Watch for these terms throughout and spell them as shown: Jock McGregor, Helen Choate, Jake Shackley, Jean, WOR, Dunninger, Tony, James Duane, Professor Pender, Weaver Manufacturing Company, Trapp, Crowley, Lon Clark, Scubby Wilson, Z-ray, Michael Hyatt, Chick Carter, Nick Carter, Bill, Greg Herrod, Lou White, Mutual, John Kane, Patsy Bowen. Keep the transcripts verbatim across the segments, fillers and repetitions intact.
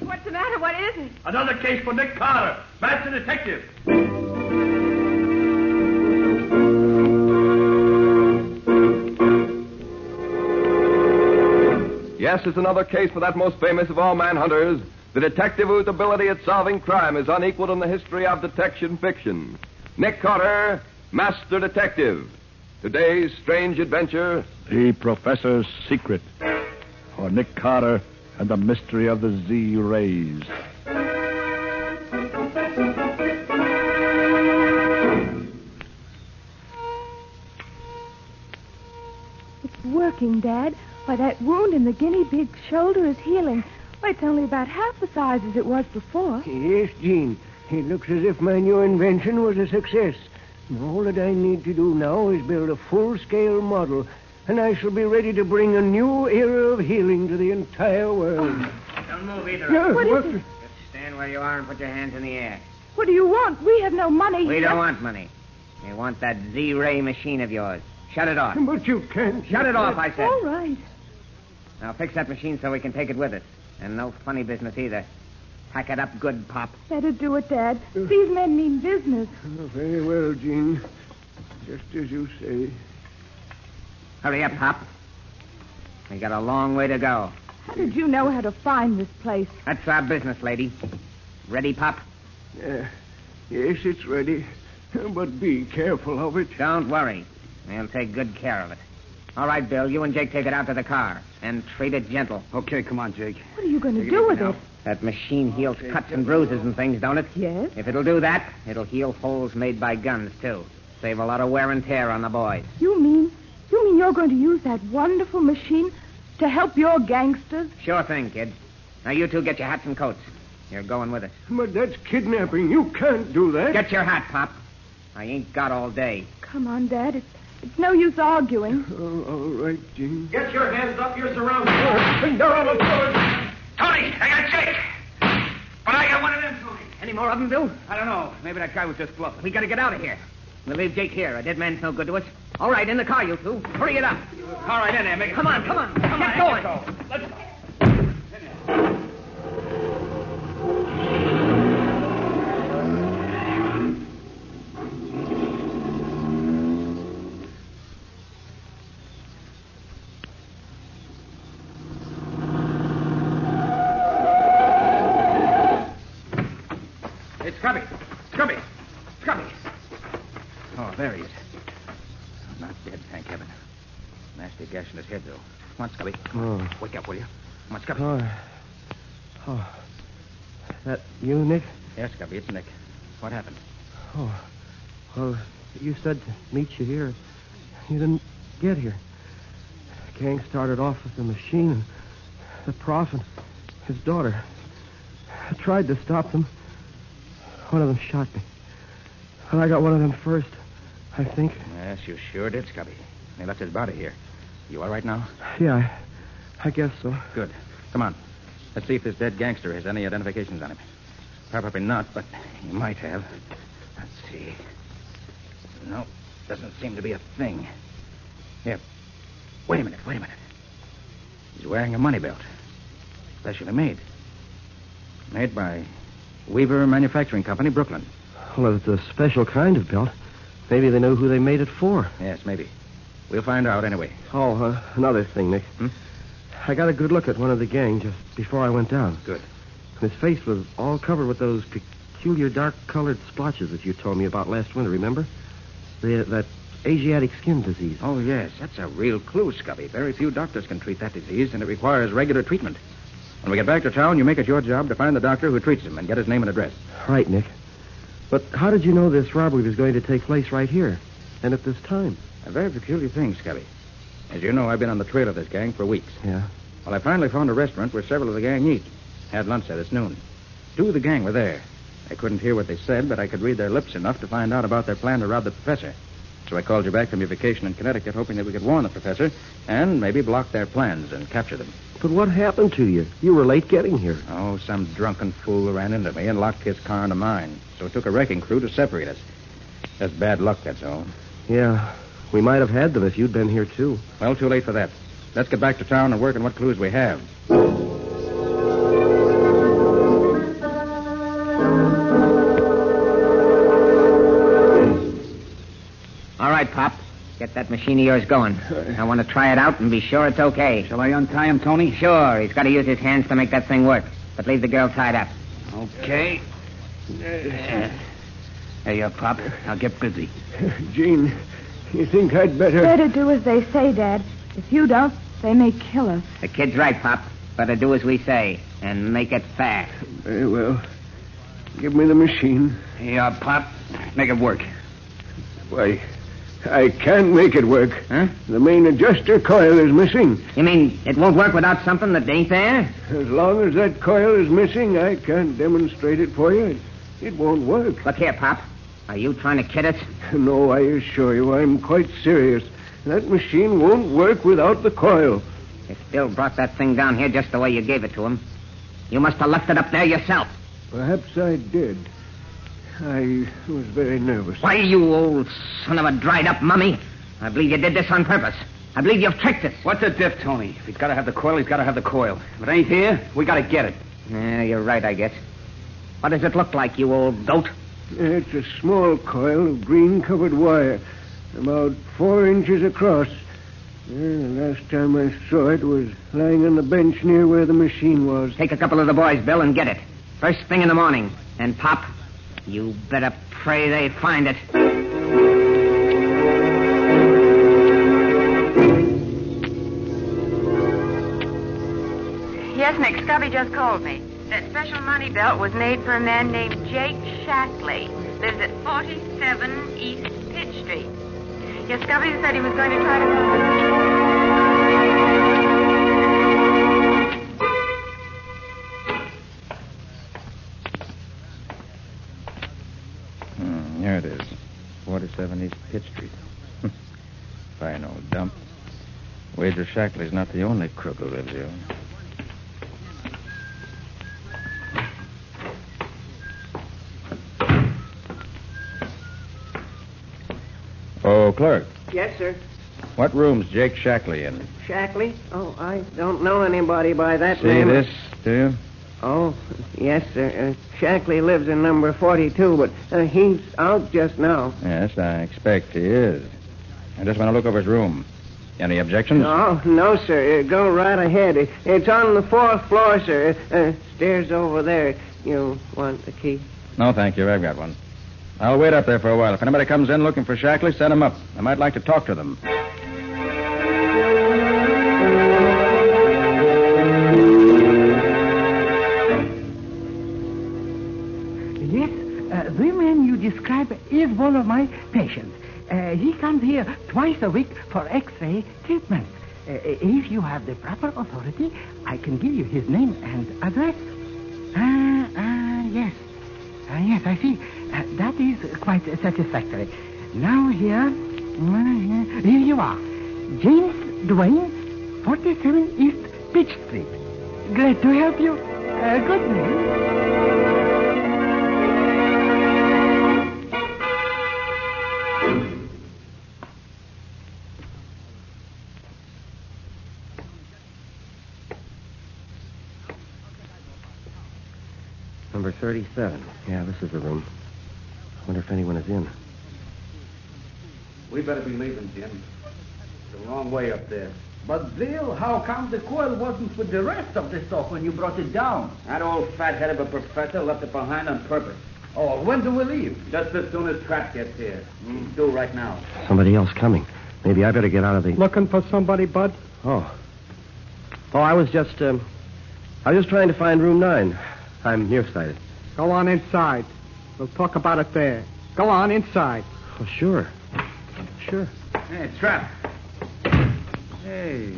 What's the matter? What is it? Another case for Nick Carter. Match the detective. Yes, it's another case for that most famous of all manhunters, the detective whose ability at solving crime is unequaled in the history of detection fiction. Nick Carter, Master Detective. Today's strange adventure... The Professor's Secret. Or Nick Carter and the Mystery of the Z-Rays. It's working, Dad. Why, that wound in the guinea pig's shoulder is healing. Why, it's only about half the size as it was before. Yes, Jean. It looks as if my new invention was a success. And all that I need to do now is build a full-scale model, and I shall be ready to bring a new era of healing to the entire world. Don't move either. No, what is it? Just stand where you are and put your hands in the air. What do you want? We have no money. We don't want money. We want that Z-ray machine of yours. Shut it off. But you can't. Shut it off, I said. All right. Now fix that machine so we can take it with us. And no funny business either. Pack it up good, Pop. Better do it, Dad. These men mean business. Oh, very well, Jean. Just as you say. Hurry up, Pop. We got a long way to go. How did you know how to find this place? That's our business, lady. Ready, Pop? Uh, yes, it's ready. But be careful of it. Don't worry. We'll take good care of it. All right, Bill, you and Jake take it out to the car. And treat it gentle. Okay, come on, Jake. What are you going to do with it? That machine heals oh, Jake, cuts and bruises and things, don't it? Yes. If it'll do that, it'll heal holes made by guns, too. Save a lot of wear and tear on the boys. You mean... You mean you're going to use that wonderful machine to help your gangsters? Sure thing, kid. Now you two get your hats and coats. You're going with us. But that's kidnapping. You can't do that. Get your hat, Pop. I ain't got all day. Come on, Dad. It's... It's no use arguing. Oh, all right, Jean. Get your hands up. You're surrounded. They're all aboard. Tony, I got Jake. But I got one of them, Tony. Any more of them, Bill? I don't know. Maybe that guy was just bluffing. We got to get out of here. We'll leave Jake here. A dead man's no good to us. All right, in the car, you two. Hurry it up. All right, in there, make it. Come on, come on. Come on, get going. Let's go. Head, though. Come on, Scubby. Oh. Wake up, will you? Come on, Scubby. Oh. oh. That you, Nick? Yes, Scubby, it's Nick. What happened? Oh. Well, you said to meet you here. You didn't get here. The gang started off with the machine and the prof and his daughter. I tried to stop them. One of them shot me. Well, I got one of them first, I think. Yes, you sure did, Scubby. They left his body here. You all right now? Yeah, I, I guess so. Good. Come on. Let's see if this dead gangster has any identifications on him. Probably not, but he might have. Let's see. No, doesn't seem to be a thing. Here. Wait a minute, wait a minute. He's wearing a money belt. Specially made. Made by Weaver Manufacturing Company, Brooklyn. Well, it's a special kind of belt. Maybe they know who they made it for. Yes, maybe. We'll find out anyway. Oh, uh, another thing, Nick. Hmm? I got a good look at one of the gang just before I went down. Good. His face was all covered with those peculiar dark-colored splotches that you told me about last winter, remember? The, that Asiatic skin disease. Oh, yes. That's a real clue, Scubby. Very few doctors can treat that disease, and it requires regular treatment. When we get back to town, you make it your job to find the doctor who treats him and get his name and address. Right, Nick. But how did you know this robbery was going to take place right here and at this time? A very peculiar thing, Scubby. As you know, I've been on the trail of this gang for weeks. Yeah? Well, I finally found a restaurant where several of the gang eat. Had lunch there this noon. Two of the gang were there. I couldn't hear what they said, but I could read their lips enough to find out about their plan to rob the professor. So I called you back from your vacation in Connecticut, hoping that we could warn the professor and maybe block their plans and capture them. But what happened to you? You were late getting here. Oh, some drunken fool ran into me and locked his car into mine. So it took a wrecking crew to separate us. Just bad luck, that's all. Yeah, we might have had them if you'd been here, too. Well, too late for that. Let's get back to town and work on what clues we have. All right, Pop. Get that machine of yours going. I want to try it out and be sure it's okay. Shall I untie him, Tony? Sure. He's got to use his hands to make that thing work. But leave the girl tied up. Okay. Yeah. There you are, Pop. Now get busy. Jean, you think I'd better... Better do as they say, Dad. If you don't, they may kill us. The kid's right, Pop. Better do as we say. And make it fast. Very well. Give me the machine. Here you are, Pop. Make it work. Why... I can make it work. Huh? The main adjuster coil is missing. You mean it won't work without something that ain't there? As long as that coil is missing, I can't demonstrate it for you. It won't work. Look here, Pop. Are you trying to kid us? No, I assure you, I'm quite serious. That machine won't work without the coil. If Bill brought that thing down here just the way you gave it to him, you must have left it up there yourself. Perhaps I did. I was very nervous. Why, you old son of a dried-up mummy. I believe you did this on purpose. I believe you've tricked us. What's the diff, Tony? If he's got to have the coil, he's got to have the coil. If it ain't here, we got to get it. Yeah, you're right, I guess. What does it look like, you old goat? It's a small coil of green-covered wire, about four inches across. The last time I saw it was lying on the bench near where the machine was. Take a couple of the boys, Bill, and get it. First thing in the morning. And, Pop... you better pray they find it. Yes, Nick, Scubby just called me. That special money belt was made for a man named Jake Shackley. Lives at forty-seven East Pitt Street. Yes, Scubby said he was going to try to... There it is. forty-seven East Pitt Street. Fine old dump. Wager Shackley's not the only crook who lives here. Oh, clerk. Yes, sir. What room's Jake Shackley in? Shackley? Oh, I don't know anybody by that See name. See this, do you? Oh, yes, sir. Uh, Shackley lives in number forty-two, but uh, he's out just now. Yes, I expect he is. I just want to look over his room. Any objections? No, no, sir. Uh, go right ahead. It, it's on the fourth floor, sir. Uh, stairs over there. You want the key? No, thank you. I've got one. I'll wait up there for a while. If anybody comes in looking for Shackley, send him up. I might like to talk to them. Is one of my patients. Uh, he comes here twice a week for X-ray treatments. Uh, if you have the proper authority, I can give you his name and address. Ah, uh, ah, uh, yes. Uh, yes, I see. Uh, that is quite satisfactory. Now here, uh, here you are. James Duane, forty-seven East Pitch Street. Glad to help you. Uh, good name. Number thirty-seven. Yeah, this is the room. I wonder if anyone is in. We better be leaving, Jim. It's the wrong way up there. But, Bill, how come the coil wasn't with the rest of the stuff when you brought it down? That old fathead of a professor left it behind on purpose. Oh, when do we leave? Just as soon as Trapp gets here. He's due right now. Somebody else coming. Maybe I better get out of the... Looking for somebody, Bud? Oh. Oh, I was just, um... I was just trying to find room nine. I'm nearsighted. Go on inside. We'll talk about it there. Go on inside. Oh, sure. Sure. Hey, Trapp. Hey,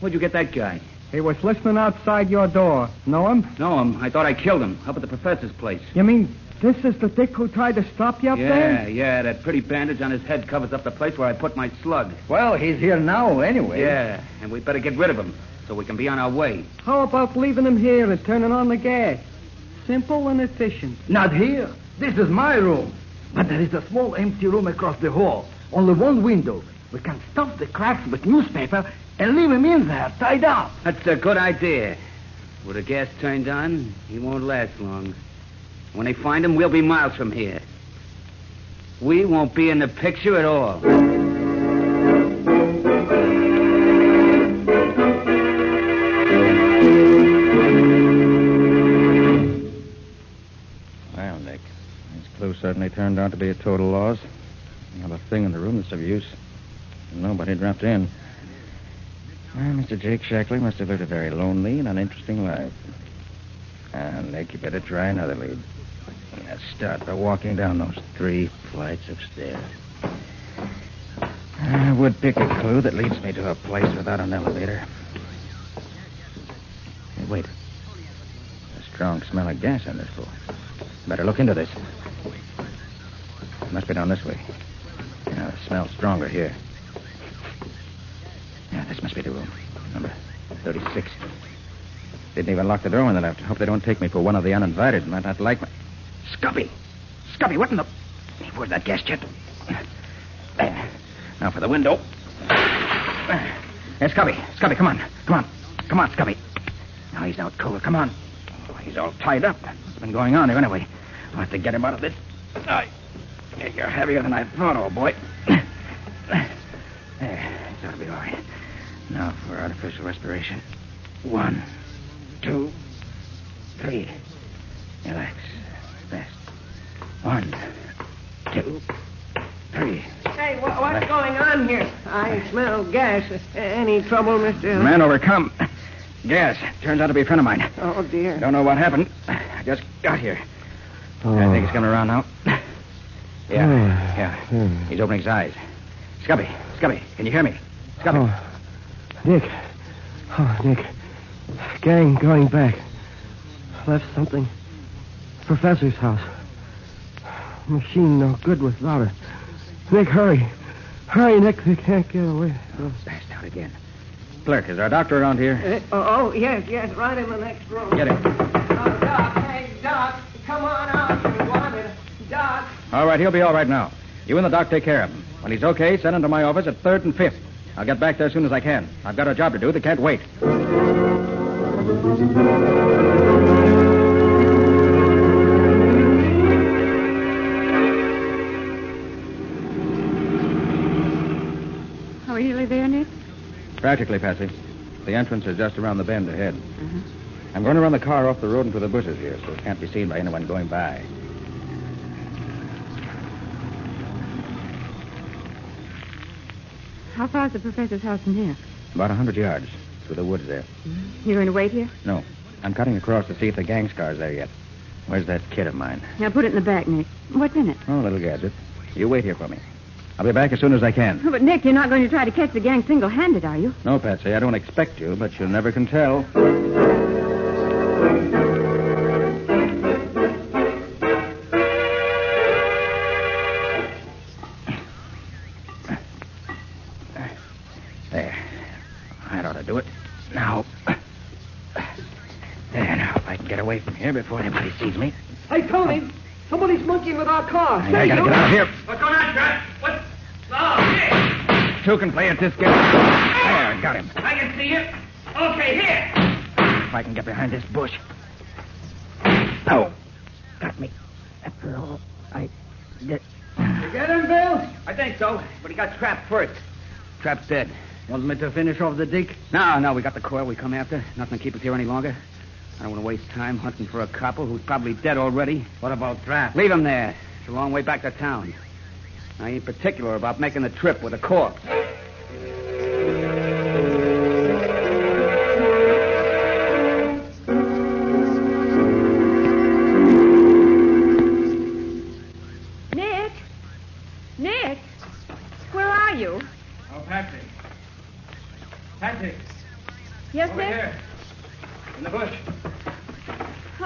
where'd you get that guy? He was listening outside your door. Know him? Know him. I thought I killed him up at the professor's place. You mean this is the dick who tried to stop you up yeah, there? Yeah, yeah. That pretty bandage on his head covers up the place where I put my slug. Well, he's here now anyway. Yeah, and we better get rid of him so we can be on our way. How about leaving him here and turning on the gas? Simple and efficient. Not here. This is my room. But there is a small empty room across the hall. Only one window. We can stuff the cracks with newspaper and leave him in there, tied up. That's a good idea. With the gas turned on, he won't last long. When they find him, we'll be miles from here. We won't be in the picture at all. Well, Nick, this clue certainly turned out to be a total loss. Not a thing in the room that's of use. Nobody dropped in. Well, Mister Jake Shackley must have lived a very lonely and uninteresting life. Ah, Nick, you better try another lead. Let's start by walking down those three flights of stairs. I would pick a clue that leads me to a place without an elevator. Hey, wait. There's a strong smell of gas on this floor. Better look into this. It must be down this way. Now, the smell's stronger here. Yeah, this must be the room. Number thirty-six. Didn't even lock the door when they left. Hope they don't take me for one of the uninvited. Might not like me. Scubby! Scubby, what in the... Where's that gas jet? There. Now for the window. Hey, Scubby. Scubby, come on. Come on. Come on, Scubby. Now he's out cold. Come on. Oh, he's all tied up. What's been going on here anyway? I'll have to get him out of this. I... You're heavier than I thought, old boy. There. It's ought to be all right. Now for artificial respiration. One... Two, three. Relax. Best. One, two, three. Hey, wh- what's Relax. Going on here? I smell gas. Any trouble, Mister Man overcome. Gas. Turns out to be a friend of mine. Oh, dear. Don't know what happened. I just got here. Oh. I think he's coming around now. Yeah, oh. yeah. Hmm. He's opening his eyes. Scubby, Scubby, can you hear me? Scubby. Oh. Nick. Oh, Nick. Gang going back. Left something. Professor's house. Machine no good without her. Nick, hurry. Hurry, Nick. They can't get away. Oh. Passed out again. Clerk, is our doctor around here? Uh, oh, oh, yes, yes. Right in the next room. Get him. Oh, Doc. Hey, Doc. Come on out if you want it. Doc. All right, he'll be all right now. You and the doc take care of him. When he's okay, send him to my office at third and fifth. I'll get back there as soon as I can. I've got a job to do that can't wait. Are we really there, Nick? Practically, Patsy. The entrance is just around the bend ahead. Uh-huh. I'm going to run the car off the road into the bushes here, so it can't be seen by anyone going by. How far is the professor's house from here? About a hundred yards. Through the woods there. Mm-hmm. You're going to wait here? No. I'm cutting across to see if the gang's car's there yet. Where's that kid of mine? Now, put it in the back, Nick. What's in it? Oh, a little gadget. You wait here for me. I'll be back as soon as I can. Oh, but, Nick, you're not going to try to catch the gang single-handed, are you? No, Patsy, I don't expect you, but you never can tell. Before anybody sees me. Hey, Tony! Somebody's monkeying with our car. I, I gotta you. Get out of here. What's going on, Trapp? What? Oh, here. Two can play at this game. There, got him. I can see him. Okay, here. If I can get behind this bush. Oh, got me. After all, I did. You get him, Bill? I think so, but he got trapped first. Trapped dead. Want me to finish off the dick? No, no, we got the coil we come after. Nothing to keep us here any longer. I don't want to waste time hunting for a copper who's probably dead already. What about Trapp? Leave him there. It's a long way back to town. I ain't particular about making the trip with a corpse.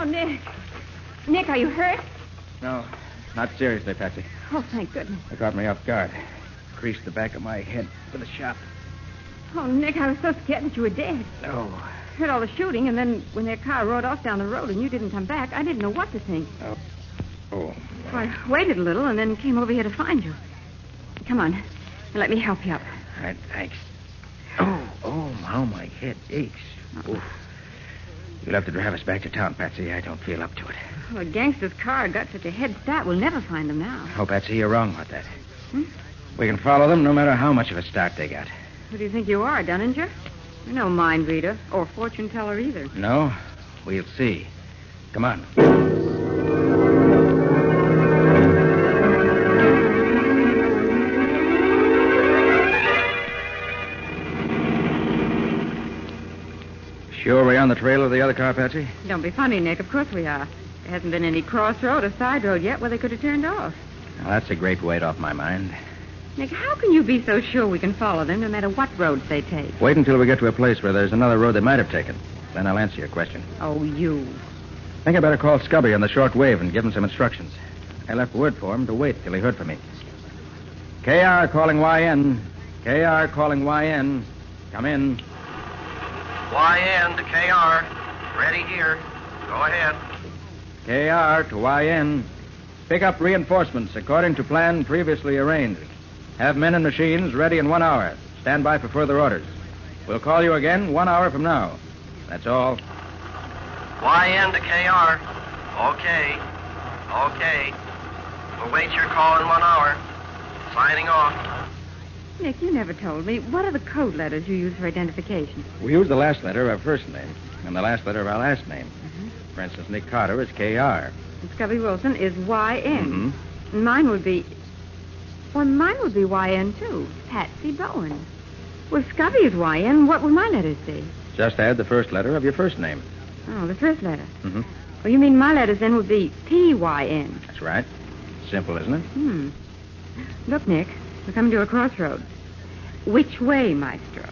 Nick. Nick, are you hurt? No, not seriously, Patsy. Oh, thank goodness. It caught me off guard. Creased the back of my head with a shot. Oh, Nick, I was so scared that you were dead. No. Heard all the shooting, and then when their car rode off down the road and you didn't come back, I didn't know what to think. Oh. Oh. So I waited a little and then came over here to find you. Come on, let me help you up. All right, thanks. Oh, oh, how my head aches. Oh. You'll have to drive us back to town, Patsy. I don't feel up to it. Well, a gangster's car got such a head start, we'll never find them now. Oh, Patsy, you're wrong about that. Hmm? We can follow them no matter how much of a start they got. Who do you think you are, Dunninger? You're no mind reader or fortune teller either. No, we'll see. Come on. Sure we're on the trail of the other car, Patsy? Don't be funny, Nick. Of course we are. There hasn't been any crossroad or side road yet where they could have turned off. Now, that's a great weight off my mind. Nick, how can you be so sure we can follow them no matter what roads they take? Wait until we get to a place where there's another road they might have taken. Then I'll answer your question. Oh, you. I think I better call Scubby on the short wave and give him some instructions. I left word for him to wait till he heard from me. K R calling Y N. K R calling Y N. Come in. Y N to K R. Ready here. Go ahead. K R to Y N. Pick up reinforcements according to plan previously arranged. Have men and machines ready in one hour. Stand by for further orders. We'll call you again one hour from now. That's all. Y N to K R. Okay. Okay. We'll wait your call in one hour. Signing off. Nick, you never told me. What are the code letters you use for identification? We use the last letter of our first name and the last letter of our last name. Mm-hmm. For instance, Nick Carter is K R. And Scubby Wilson is Y N. Mm-hmm. Mine would be... Well, mine would be Y N, too. Patsy Bowen. Well, Scubby is Y N. What would my letters be? Just add the first letter of your first name. Oh, the first letter. Mm-hmm. Well, you mean my letters then would be P Y N. That's right. Simple, isn't it? Hmm. Look, Nick... We're coming to a crossroad. Which way, Maestro?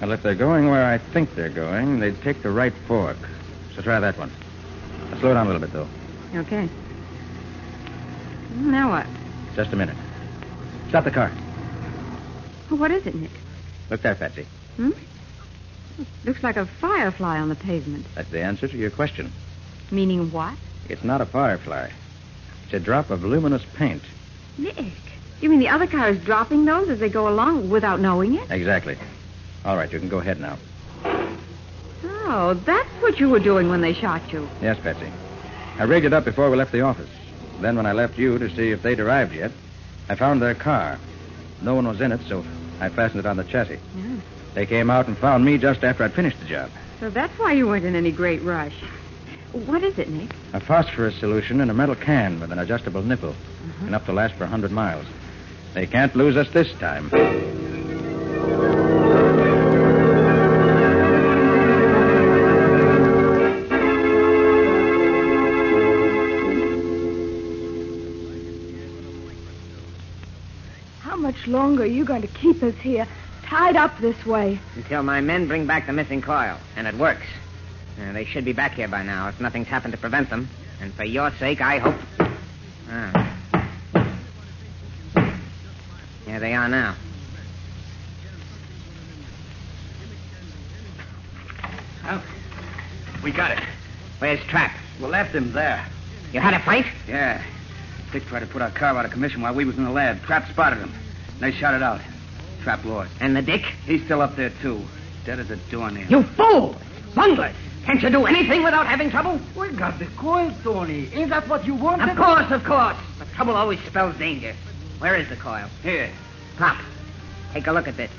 Well, if they're going where I think they're going, they'd take the right fork. So try that one. I'll slow down a little bit, though. Okay. Now what? Just a minute. Stop the car. What is it, Nick? Look there, Patsy. Hmm? It looks like a firefly on the pavement. That's the answer to your question. Meaning what? It's not a firefly. It's a drop of luminous paint. Nick. You mean the other car is dropping those as they go along without knowing it? Exactly. All right, you can go ahead now. Oh, that's what you were doing when they shot you. Yes, Patsy. I rigged it up before we left the office. Then when I left you to see if they'd arrived yet, I found their car. No one was in it, so I fastened it on the chassis. Yeah. They came out and found me just after I'd finished the job. So that's why you weren't in any great rush. What is it, Nick? A phosphorus solution in a metal can with an adjustable nipple. Uh-huh. Enough to last for one hundred miles. They can't lose us this time. How much longer are you going to keep us here, tied up this way? Until my men bring back the missing coil, and it works. Uh, they should be back here by now if nothing's happened to prevent them. And for your sake, I hope... Ah. Here they are now. Oh, we got it. Where's Trapp? We left him there. You had a fight? Yeah. Dick tried to put our car out of commission while we was in the lab. Trapp spotted him. They shot it out. Trapp lost. And the Dick? He's still up there, too. Dead as a doornail. You fool! Bunglers! Can't you do anything without having trouble? We got the coil, Tony. Ain't that what you wanted? Of course, of course. But trouble always spells danger. Where is the coil? Here. Pop, take a look at this.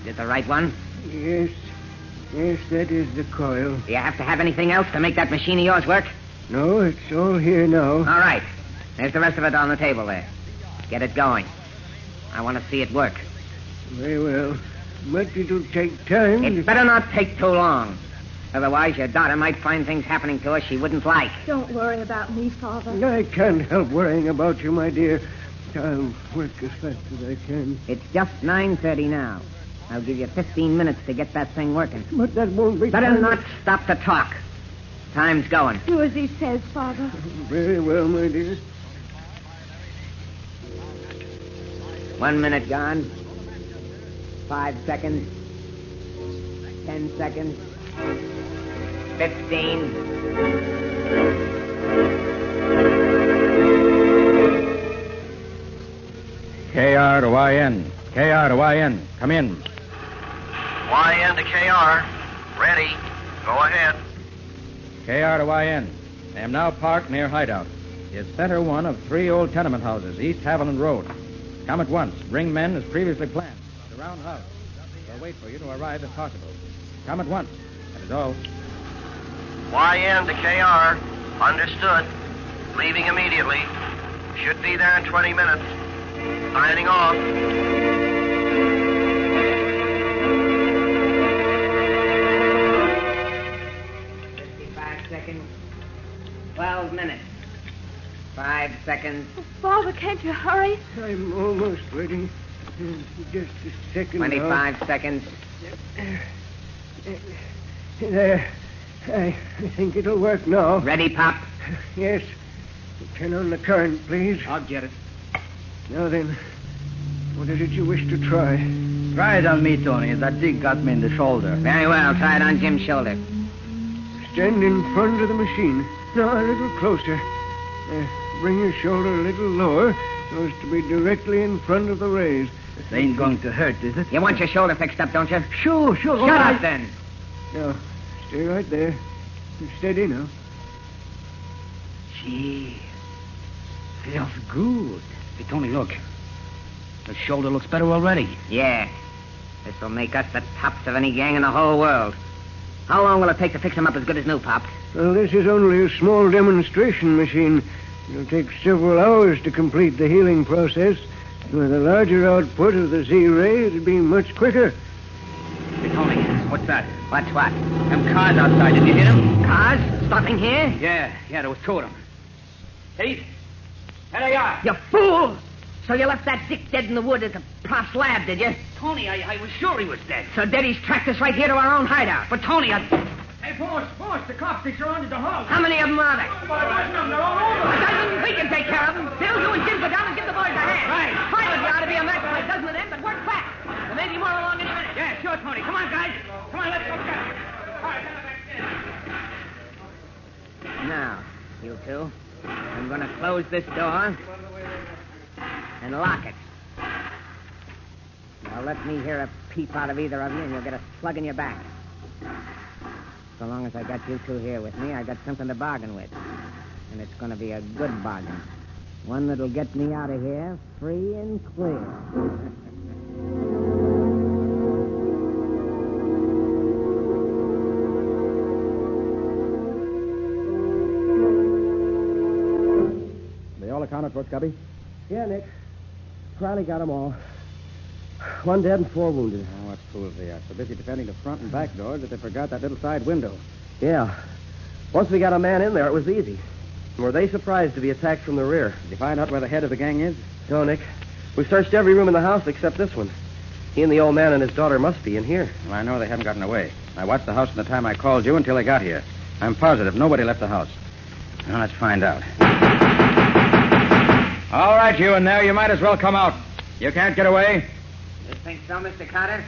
Is it the right one? Yes. Yes, that is the coil. Do you have to have anything else to make that machine of yours work? No, it's all here now. All right. There's the rest of it on the table there. Get it going. I want to see it work. Very well. But it'll take time. It to... better not take too long. Otherwise, your daughter might find things happening to her she wouldn't like. Don't worry about me, Father. I can't help worrying about you, my dear. I'll work as fast as I can. It's just nine thirty now. I'll give you fifteen minutes to get that thing working. But that won't be... Better time. Not stop to talk. Time's going. Do as he says, Father. Very well, my dear. One minute gone. Five seconds. Ten seconds. Fifteen. K R to Y N. K R to Y N. Come in. Y N to K R. Ready. Go ahead. K R to Y N. I am now parked near Hideout. It's Center one of three old tenement houses, East Haviland Road. Come at once. Bring men as previously planned. Surround house. We'll wait for you to arrive if possible. Come at once. That is all. Y N to K R. Understood. Leaving immediately. Should be there in twenty minutes. Signing off. Twelve minutes. Five seconds. Oh, Father, can't you hurry? I'm almost waiting. Just a second. Twenty-five now. Seconds. There. I think it'll work now. Ready, Pop? Yes. Turn on the current, please. I'll get it. Now then, what is it you wish to try? Try it on me, Tony. That dig got me in the shoulder. Very well. Try it on Jim's shoulder. Stand in front of the machine. Now, a little closer. Uh, bring your shoulder a little lower so as to be directly in front of the rays. This ain't going to hurt, is it? You want your shoulder fixed up, don't you? Sure, sure. Shut right. up, then. Now, stay right there. Steady now. Gee, feels good. Hey, Tony, look. The shoulder looks better already. Yeah. This'll make us the tops of any gang in the whole world. How long will it take to fix him up as good as new, Pop? Well, this is only a small demonstration machine. It'll take several hours to complete the healing process. With a larger output of the Z-ray, it'll be much quicker. Hey, Tony, what's that? What's what? Them cars outside. Did you hear them? Cars? Stopping here? Yeah, yeah, there was two of them. Pete, there they are. You fool! So you left that dick dead in the wood at the Prof's lab, did you? Tony, I, I was sure he was dead. So Daddy's tracked us right here to our own hideout. But Tony, I... Hey, boss, boss, the cops, they surrounded the house. How many of them are there? Well, a dozen of them, they're all over. A dozen? We can take care of them. Bill, you and Jim go down and give the boys a hand. Right. Privately ought to be a match for a dozen of them, but work fast. There may be more along in a minute. Yeah, sure, Tony. Come on, guys. Come on, let's go. All right, now, you two, I'm going to close this door and lock it. Now let me hear a peep out of either of you, and you'll get a slug in your back. So long as I got you two here with me, I got something to bargain with. And it's going to be a good bargain. One that'll get me out of here free and clear. They all accounted for, Scubby? Yeah, Nick. Crowley got them all. One dead and four wounded. Oh, what fools they are. So busy defending the front and back doors that they forgot that little side window. Yeah. Once we got a man in there, it was easy. Were they surprised to be attacked from the rear? Did you find out where the head of the gang is? No, Nick. We searched every room in the house except this one. He and the old man and his daughter must be in here. Well, I know they haven't gotten away. I watched the house from the time I called you until they got here. I'm positive nobody left the house. Now, let's find out. All right, you in there. You might as well come out. You can't get away. You think so, Mister Carter?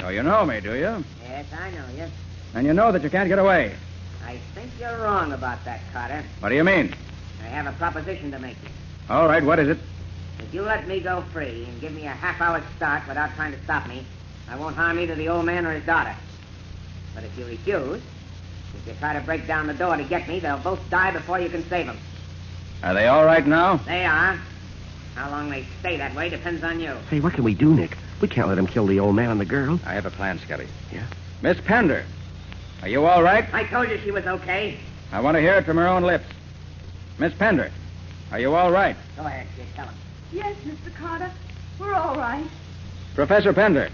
So you know me, do you? Yes, I know you. And you know that you can't get away. I think you're wrong about that, Carter. What do you mean? I have a proposition to make you. All right, what is it? If you let me go free and give me a half-hour start without trying to stop me, I won't harm either the old man or his daughter. But if you refuse, if you try to break down the door to get me, they'll both die before you can save them. Are they all right now? They are. How long they stay that way depends on you. Hey, what can we do, Nick? We can't let him kill the old man and the girl. I have a plan, Scotty. Yeah? Miss Pender, are you all right? I told you she was okay. I want to hear it from her own lips. Miss Pender, are you all right? Go ahead, Jake, tell him. Yes, Mister Carter, we're all right. Professor Pender,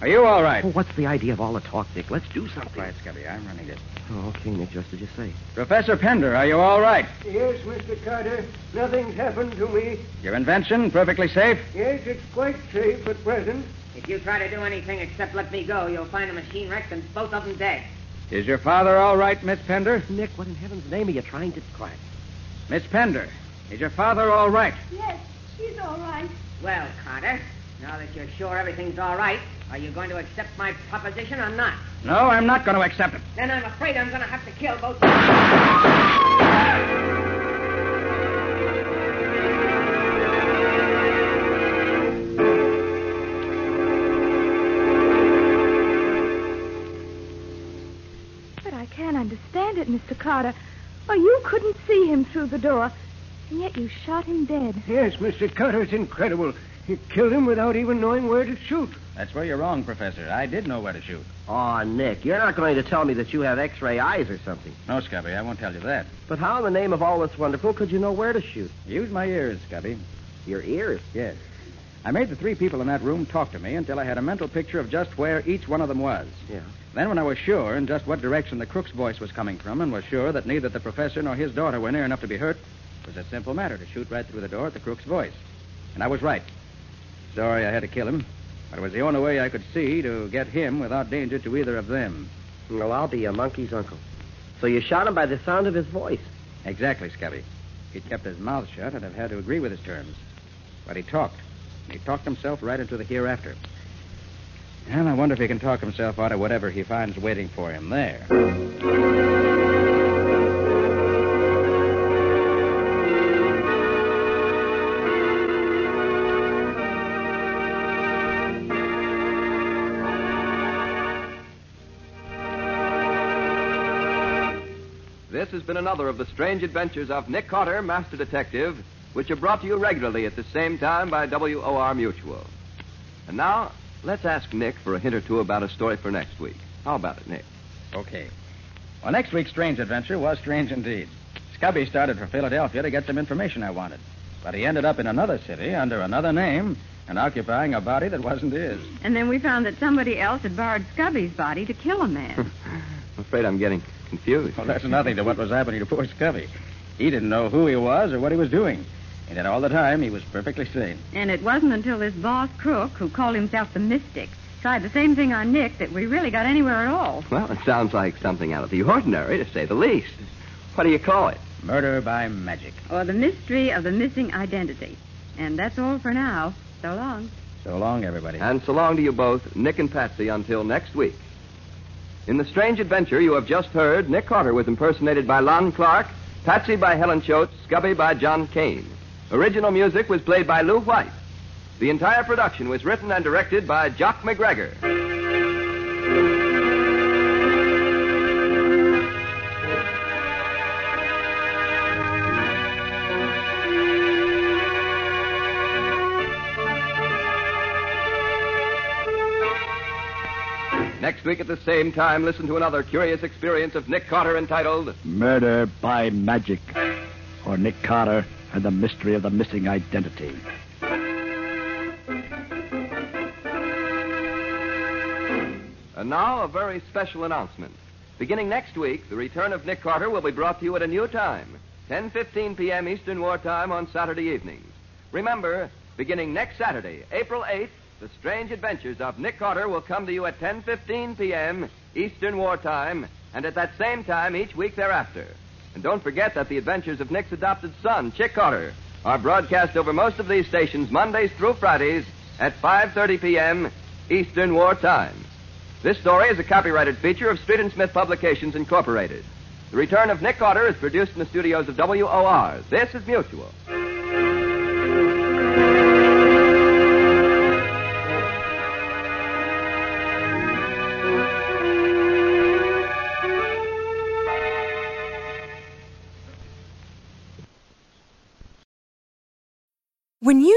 are you all right? Oh, what's the idea of all the talk, Nick? Let's do something. All right, Scotty, I'm running it. Oh, okay, Nick, just as you say. Professor Pender, are you all right? Yes, Mister Carter. Nothing's happened to me. Your invention, perfectly safe? Yes, it's quite safe at present. If you try to do anything except let me go, you'll find a machine wrecked and both of them dead. Is your father all right, Miss Pender? Nick, what in heaven's name are you trying to... Quiet. Miss Pender, is your father all right? Yes, he's all right. Well, Carter, now that you're sure everything's all right, are you going to accept my proposition or not? No, I'm not going to accept it. Then I'm afraid I'm going to have to kill both of you. Understand it, Mister Carter. Why, you couldn't see him through the door, and yet you shot him dead. Yes, Mister Carter, it's incredible. You killed him without even knowing where to shoot. That's where you're wrong, Professor. I did know where to shoot. Oh, Nick, you're not going to tell me that you have X-ray eyes or something. No, Scubby, I won't tell you that. But how in the name of all that's wonderful could you know where to shoot? Use my ears, Scubby. Your ears? Yes. I made the three people in that room talk to me until I had a mental picture of just where each one of them was. Yeah. Then when I was sure in just what direction the crook's voice was coming from and was sure that neither the professor nor his daughter were near enough to be hurt, it was a simple matter to shoot right through the door at the crook's voice. And I was right. Sorry I had to kill him, but it was the only way I could see to get him without danger to either of them. Well, I'll be a monkey's uncle. So you shot him by the sound of his voice? Exactly, Scubby. He'd kept his mouth shut, and I've had to agree with his terms. But he talked. He talked himself right into the hereafter. And I wonder if he can talk himself out of whatever he finds waiting for him there. This has been another of the strange adventures of Nick Carter, Master Detective, which are brought to you regularly at the same time by W O R Mutual. And now... let's ask Nick for a hint or two about a story for next week. How about it, Nick? Okay. Well, next week's strange adventure was strange indeed. Scubby started for Philadelphia to get some information I wanted. But he ended up in another city under another name and occupying a body that wasn't his. And then we found that somebody else had borrowed Scubby's body to kill a man. I'm afraid I'm getting confused. Well, that's nothing to what was happening to poor Scubby. He didn't know who he was or what he was doing. And yet all the time, he was perfectly sane. And it wasn't until this boss crook, who called himself the Mystic, tried the same thing on Nick that we really got anywhere at all. Well, it sounds like something out of the ordinary, to say the least. What do you call it? Murder by magic. Or the mystery of the missing identity. And that's all for now. So long. So long, everybody. And so long to you both, Nick and Patsy, until next week. In the strange adventure you have just heard, Nick Carter was impersonated by Lon Clark, Patsy by Helen Choate, Scubby by John Kane. Original music was played by Lou White. The entire production was written and directed by Jock McGregor. Next week at the same time, listen to another curious experience of Nick Carter entitled... Murder by Magic, or Nick Carter... and the mystery of the missing identity. And now, a very special announcement. Beginning next week, the return of Nick Carter will be brought to you at a new time, ten fifteen p.m. Eastern War Time on Saturday evenings. Remember, beginning next Saturday, April eighth, the strange adventures of Nick Carter will come to you at ten fifteen p.m. Eastern War Time, and at that same time each week thereafter. And don't forget that the adventures of Nick's adopted son, Chick Carter, are broadcast over most of these stations Mondays through Fridays at five thirty p.m. Eastern War Time. This story is a copyrighted feature of Street and Smith Publications, Incorporated. The return of Nick Carter is produced in the studios of W O R. This is Mutual. When you